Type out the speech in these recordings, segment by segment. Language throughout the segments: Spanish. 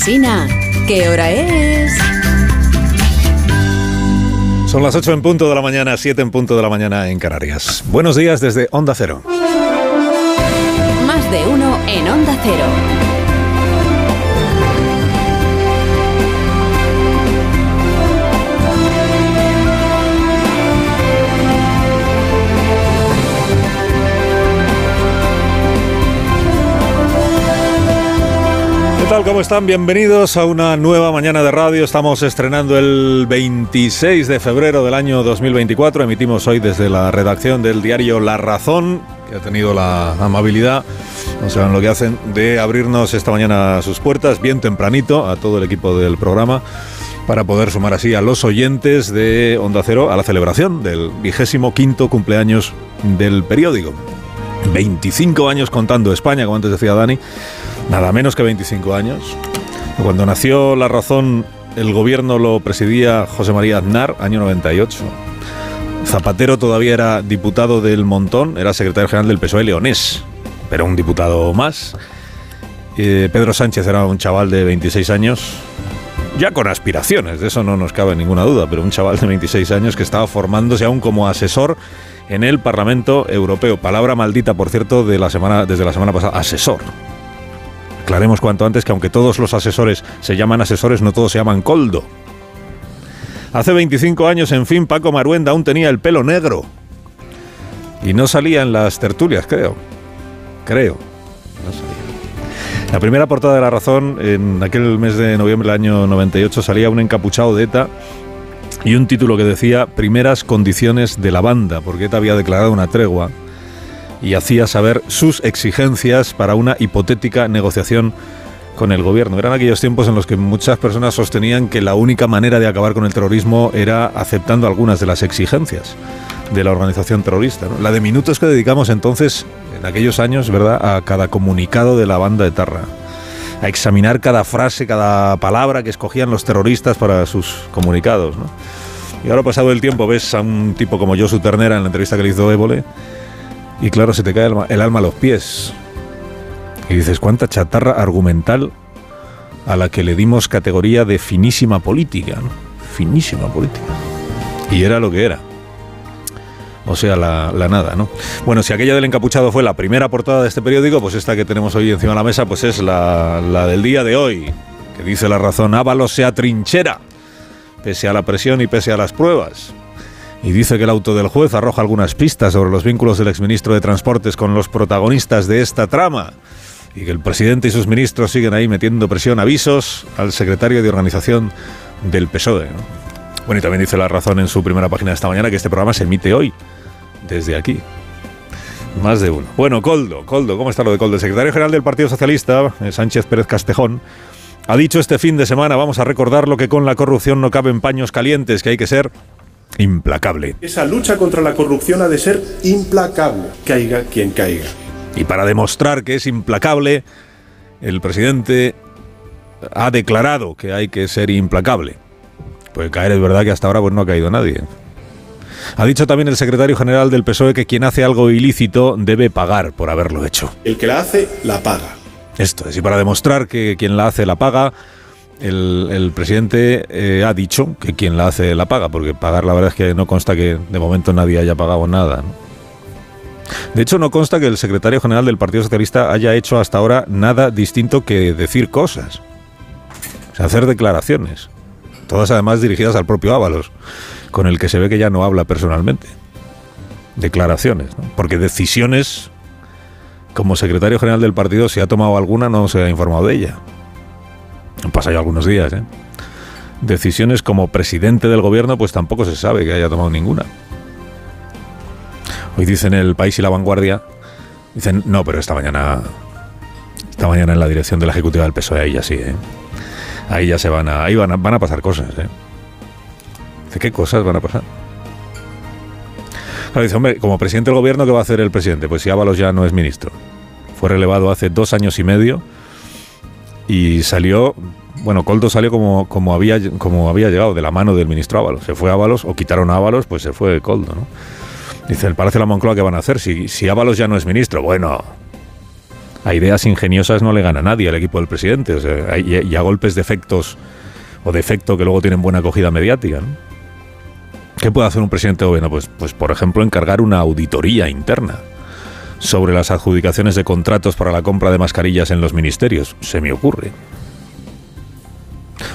Alsina, ¿qué hora es? Son las 8 en punto de la mañana, 7 en punto de la mañana en Canarias. Buenos días desde Onda Cero. Más de uno en Onda Cero. ¿Qué tal? ¿Cómo están? Bienvenidos a una nueva mañana de radio. Estamos estrenando el 26 de febrero del año 2024. Emitimos hoy desde la redacción del diario La Razón, que ha tenido la amabilidad, no saben lo que hacen, de abrirnos esta mañana a sus puertas, bien tempranito, a todo el equipo del programa, para poder sumar así a los oyentes de Onda Cero a la celebración del 25º cumpleaños del periódico. 25 años contando España, como antes decía Dani. Nada menos que 25 años. Cuando nació La Razón, el gobierno lo presidía José María Aznar, año 98. Zapatero todavía era diputado del Montón, era secretario general del PSOE leonés, pero un diputado más. Pedro Sánchez era un chaval de 26 años, ya con aspiraciones, de eso no nos cabe ninguna duda, pero un chaval de 26 años que estaba formándose aún como asesor en el Parlamento Europeo. Palabra maldita, por cierto, desde la semana pasada, asesor. Aclaremos cuanto antes que aunque todos los asesores se llaman asesores, no todos se llaman Koldo. Hace 25 años, en fin, Paco Maruenda aún tenía el pelo negro. Y no salía en las tertulias, creo. No salía. La primera portada de La Razón, en aquel mes de noviembre del año 98, salía un encapuchado de ETA y un título que decía «Primeras condiciones de la banda», porque ETA había declarado una tregua y hacía saber sus exigencias para una hipotética negociación con el gobierno. Eran aquellos tiempos en los que muchas personas sostenían que la única manera de acabar con el terrorismo era aceptando algunas de las exigencias de la organización terrorista, ¿no? La de minutos que dedicamos entonces, en aquellos años, ¿verdad?, a cada comunicado de la banda etarra, a examinar cada frase, cada palabra que escogían los terroristas para sus comunicados, ¿no? Y ahora, pasado el tiempo, ves a un tipo como Josu Ternera en la entrevista que le hizo Évole, y claro, se te cae el alma a los pies. Y dices, cuánta chatarra argumental a la que le dimos categoría de finísima política, ¿no? Finísima política. Y era lo que era. O sea, la nada, ¿no? Bueno, si aquella del encapuchado fue la primera portada de este periódico, pues esta que tenemos hoy encima de la mesa, pues es la del día de hoy, que dice La Razón, Ábalos se atrinchera, pese a la presión y pese a las pruebas. Y dice que el auto del juez arroja algunas pistas sobre los vínculos del exministro de Transportes con los protagonistas de esta trama. Y que el presidente y sus ministros siguen ahí metiendo presión, avisos al secretario de organización del PSOE, ¿no? Bueno, y también dice La Razón en su primera página de esta mañana que este programa se emite hoy, desde aquí. Más de uno. Bueno, Koldo, ¿cómo está lo de Koldo? El secretario general del Partido Socialista, Sánchez Pérez Castejón, ha dicho este fin de semana, vamos a recordar lo que con la corrupción no caben paños calientes, que hay que ser implacable. Esa lucha contra la corrupción ha de ser implacable, caiga quien caiga. Y para demostrar que es implacable, el presidente ha declarado que hay que ser implacable. Pues caer es verdad que hasta ahora pues no ha caído nadie. Ha dicho también el secretario general del PSOE que quien hace algo ilícito debe pagar por haberlo hecho. El que la hace, la paga. Esto es, y para demostrar que quien la hace, la paga, el presidente ha dicho que quien la hace la paga, porque pagar la verdad es que no consta que de momento nadie haya pagado nada, ¿no? De hecho, no consta que el secretario general del Partido Socialista haya hecho hasta ahora nada distinto que decir cosas, o sea, hacer declaraciones, todas además dirigidas al propio Ábalos, con el que se ve que ya no habla personalmente. Declaraciones, ¿no? Porque decisiones, como secretario general del partido, si ha tomado alguna, no se ha informado de ella. Han pasado ya algunos días, ¿eh? Decisiones como presidente del gobierno, pues tampoco se sabe que haya tomado ninguna. Hoy dicen El País y la Vanguardia, dicen, no, pero esta mañana en la dirección de la ejecutiva del PSOE, ahí ya sí, ¿eh? Ahí ya van a pasar cosas, ¿eh? ¿Qué cosas van a pasar? Claro, dice, hombre, como presidente del gobierno, ¿qué va a hacer el presidente? Pues si Ábalos ya no es ministro. Fue relevado hace 2 años y medio. Y salió, bueno, Koldo salió como había llegado, de la mano del ministro Ábalos. Se fue Ábalos, o quitaron a Ábalos, pues se fue Koldo, ¿no? Dice, el Palacio de la Moncloa, ¿qué van a hacer? Si Ábalos ya no es ministro, bueno, a ideas ingeniosas no le gana nadie al equipo del presidente, o sea, y a golpes de efectos o de efecto que luego tienen buena acogida mediática, ¿no? ¿Qué puede hacer un presidente de gobierno? Pues por ejemplo, encargar una auditoría interna sobre las adjudicaciones de contratos para la compra de mascarillas en los ministerios, se me ocurre.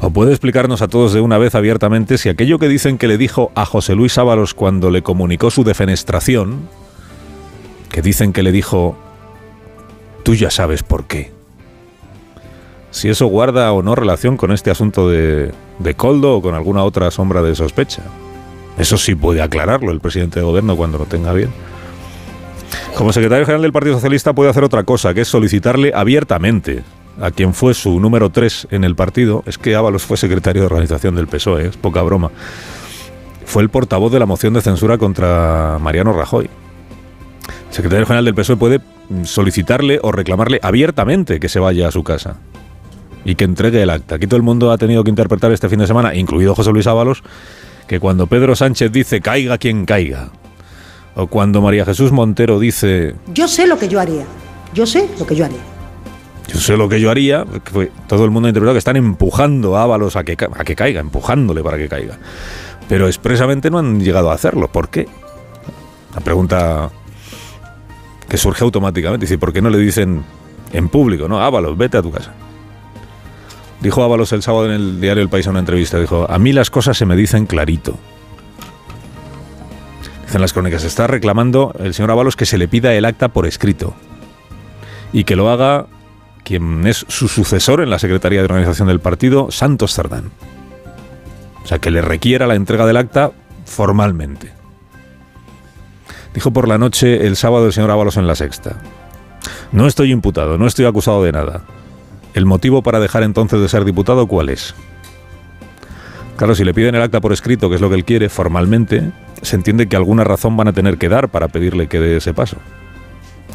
¿O puede explicarnos a todos de una vez abiertamente si aquello que dicen que le dijo a José Luis Ábalos cuando le comunicó su defenestración, que dicen que le dijo, tú ya sabes por qué, si eso guarda o no relación con este asunto de Koldo o con alguna otra sombra de sospecha? Eso sí puede aclararlo el presidente de gobierno cuando lo tenga bien. Como secretario general del Partido Socialista puede hacer otra cosa, que es solicitarle abiertamente a quien fue su número 3 en el partido. Es que Ábalos fue secretario de organización del PSOE, es poca broma. Fue el portavoz de la moción de censura contra Mariano Rajoy. El secretario general del PSOE puede solicitarle o reclamarle abiertamente que se vaya a su casa y que entregue el acta. Aquí todo el mundo ha tenido que interpretar este fin de semana, incluido José Luis Ábalos, que cuando Pedro Sánchez dice caiga quien caiga, o cuando María Jesús Montero dice yo sé lo que yo haría, yo sé lo que yo haría, yo sé lo que yo haría, todo el mundo ha interpretado que están empujando a Ábalos a que caiga, empujándole para que caiga. Pero expresamente no han llegado a hacerlo. ¿Por qué? La pregunta que surge automáticamente, dice, ¿por qué no le dicen en público, no, Ábalos, vete a tu casa? Dijo Ábalos el sábado en el diario El País en una entrevista, dijo, a mí las cosas se me dicen clarito. Dicen las crónicas, está reclamando el señor Ábalos que se le pida el acta por escrito y que lo haga quien es su sucesor en la Secretaría de Organización del Partido, Santos Cerdán. O sea, que le requiera la entrega del acta formalmente. Dijo por la noche el sábado el señor Ábalos en La Sexta, no estoy imputado, no estoy acusado de nada. ¿El motivo para dejar entonces de ser diputado cuál es? Claro, si le piden el acta por escrito, que es lo que él quiere, formalmente, se entiende que alguna razón van a tener que dar para pedirle que dé ese paso.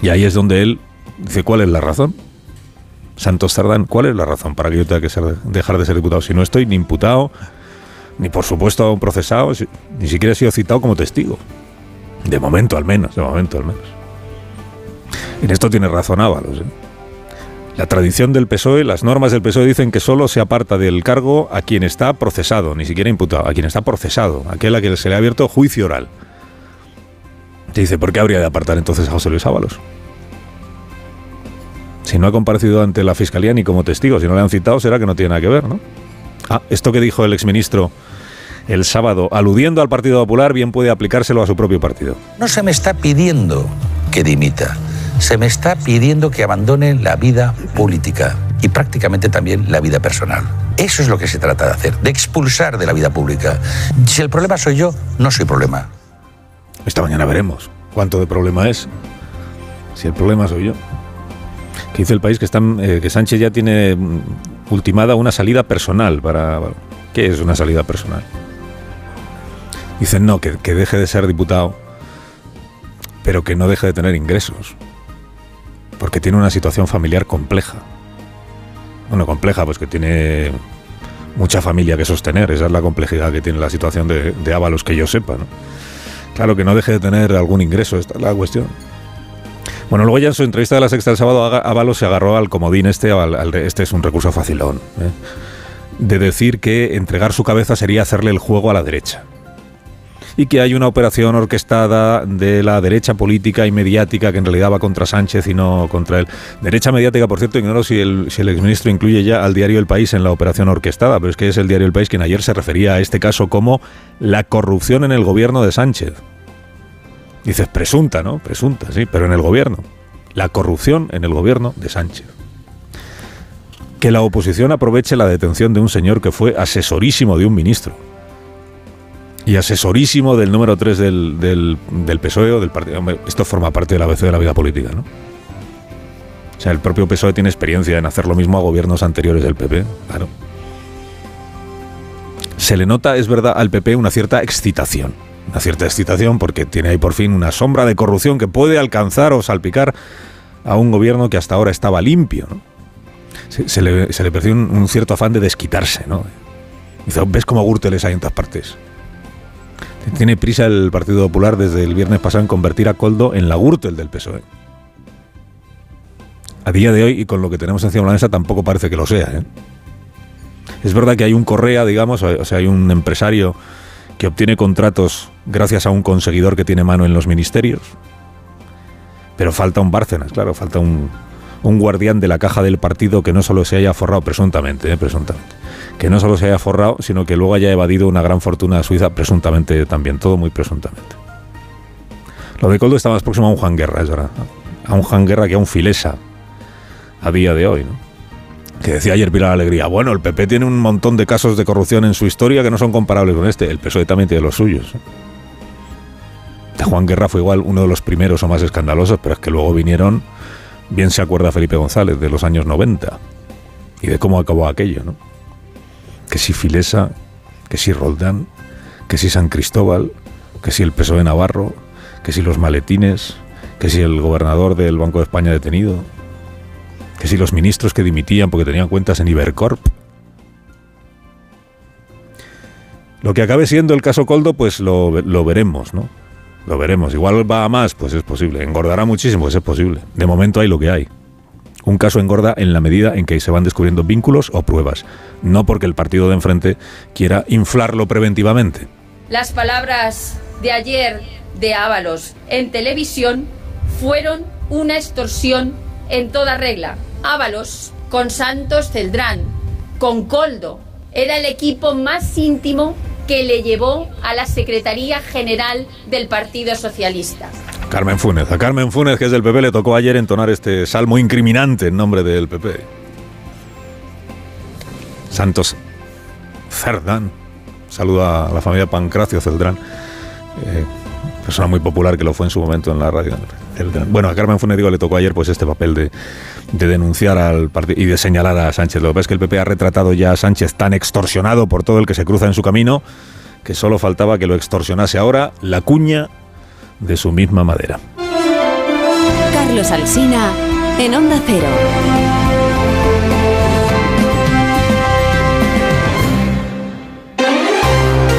Y ahí es donde él dice, ¿cuál es la razón? Santos Cerdán, ¿cuál es la razón para que yo tenga que dejar de ser diputado? Si no estoy ni imputado, ni por supuesto procesado, ni siquiera he sido citado como testigo. De momento al menos, de momento al menos. En esto tiene razón Ábalos, ¿eh? La tradición del PSOE, las normas del PSOE dicen que solo se aparta del cargo a quien está procesado, ni siquiera imputado, a quien está procesado, aquel a quien se le ha abierto juicio oral. Y dice, ¿por qué habría de apartar entonces a José Luis Ábalos? Si no ha comparecido ante la Fiscalía ni como testigo, si no le han citado, será que no tiene nada que ver, ¿no? Ah, esto que dijo el exministro el sábado, aludiendo al Partido Popular, bien puede aplicárselo a su propio partido. No se me está pidiendo que dimita, se me está pidiendo que abandone la vida política y prácticamente también la vida personal. Eso es lo que se trata de hacer, de expulsar de la vida pública. Si el problema soy yo, no soy problema. Esta mañana veremos cuánto de problema es, si el problema soy yo. Que dice El País que que Sánchez ya tiene ultimada una salida personal para... ¿Qué es una salida personal? Dicen, no, que deje de ser diputado, pero que no deje de tener ingresos, porque tiene una situación familiar compleja. Bueno, compleja, pues que tiene mucha familia que sostener. Esa es la complejidad que tiene la situación de Ábalos, que yo sepa, ¿no? Claro, que no deje de tener algún ingreso, esta es la cuestión. Bueno, luego ya en su entrevista de La Sexta el sábado, Ábalos se agarró al comodín este es un recurso facilón, ¿eh? De decir que entregar su cabeza sería hacerle el juego a la derecha y que hay una operación orquestada de la derecha política y mediática que en realidad va contra Sánchez y no contra él. Derecha mediática, por cierto, ignoro si el exministro incluye ya al diario El País en la operación orquestada, pero es que es el diario El País quien ayer se refería a este caso como la corrupción en el gobierno de Sánchez. Dices, presunta, ¿no? Presunta, sí, pero en el gobierno. La corrupción en el gobierno de Sánchez. Que la oposición aproveche la detención de un señor que fue asesorísimo de un ministro. Y asesorísimo del número 3 del PSOE o del partido. Esto forma parte de la ABC de la vida política, ¿no? O sea, el propio PSOE tiene experiencia en hacer lo mismo a gobiernos anteriores del PP, claro. Se le nota, es verdad, al PP una cierta excitación porque tiene ahí por fin una sombra de corrupción que puede alcanzar o salpicar a un gobierno que hasta ahora estaba limpio, ¿no? Se le percibe un cierto afán de desquitarse, ¿no? Dice, ¿ves cómo Gürtel hay en todas partes? Tiene prisa el Partido Popular desde el viernes pasado en convertir a Koldo en la Gürtel del PSOE. a día de hoy, y con lo que tenemos encima de la mesa, tampoco parece que lo sea, ¿eh? Es verdad que hay un Correa, digamos, o sea, hay un empresario que obtiene contratos gracias a un conseguidor que tiene mano en los ministerios, pero falta un Bárcenas, claro, falta un guardián de la caja del partido que no solo se haya forrado, presuntamente, presuntamente, que no solo se haya forrado, sino que luego haya evadido una gran fortuna suiza, presuntamente también, todo muy presuntamente. Lo de Koldo está más próximo a un Juan Guerra, es verdad, a un Juan Guerra que a un Filesa a día de hoy, ¿no? Que decía ayer Pilar Alegría, bueno, el PP tiene un montón de casos de corrupción en su historia que no son comparables con este. El PSOE también tiene los suyos. De Juan Guerra fue igual uno de los primeros o más escandalosos, pero es que luego vinieron, bien se acuerda Felipe González, de los años 90, y de cómo acabó aquello, ¿no? Que si Filesa, que si Roldán, que si San Cristóbal, que si el PSOE Navarro, que si los maletines, que si el gobernador del Banco de España detenido, que si los ministros que dimitían porque tenían cuentas en Ibercorp. Lo que acabe siendo el caso Koldo, pues lo veremos, ¿no? Lo veremos. Igual va a más, pues es posible. Engordará muchísimo, pues es posible. De momento hay lo que hay. Un caso engorda en la medida en que se van descubriendo vínculos o pruebas. No porque el partido de enfrente quiera inflarlo preventivamente. Las palabras de ayer de Ábalos en televisión fueron una extorsión en toda regla. Ábalos con Santos Cerdán, con Koldo, era el equipo más íntimo que le llevó a la Secretaría General del Partido Socialista. Carmen Funes, a Carmen Funes, que es del PP, le tocó ayer entonar este salmo incriminante en nombre del PP. Santos Cerdán, saluda a la familia Pancracio Celdrán, persona muy popular que lo fue en su momento en la radio. Bueno, a Carmen Funes, digo, le tocó ayer pues este papel de denunciar al partido y de señalar a Sánchez. Lo que pasa es que el PP ha retratado ya a Sánchez tan extorsionado por todo el que se cruza en su camino, que solo faltaba que lo extorsionase ahora la cuña de su misma madera. Carlos Alsina en Onda Cero.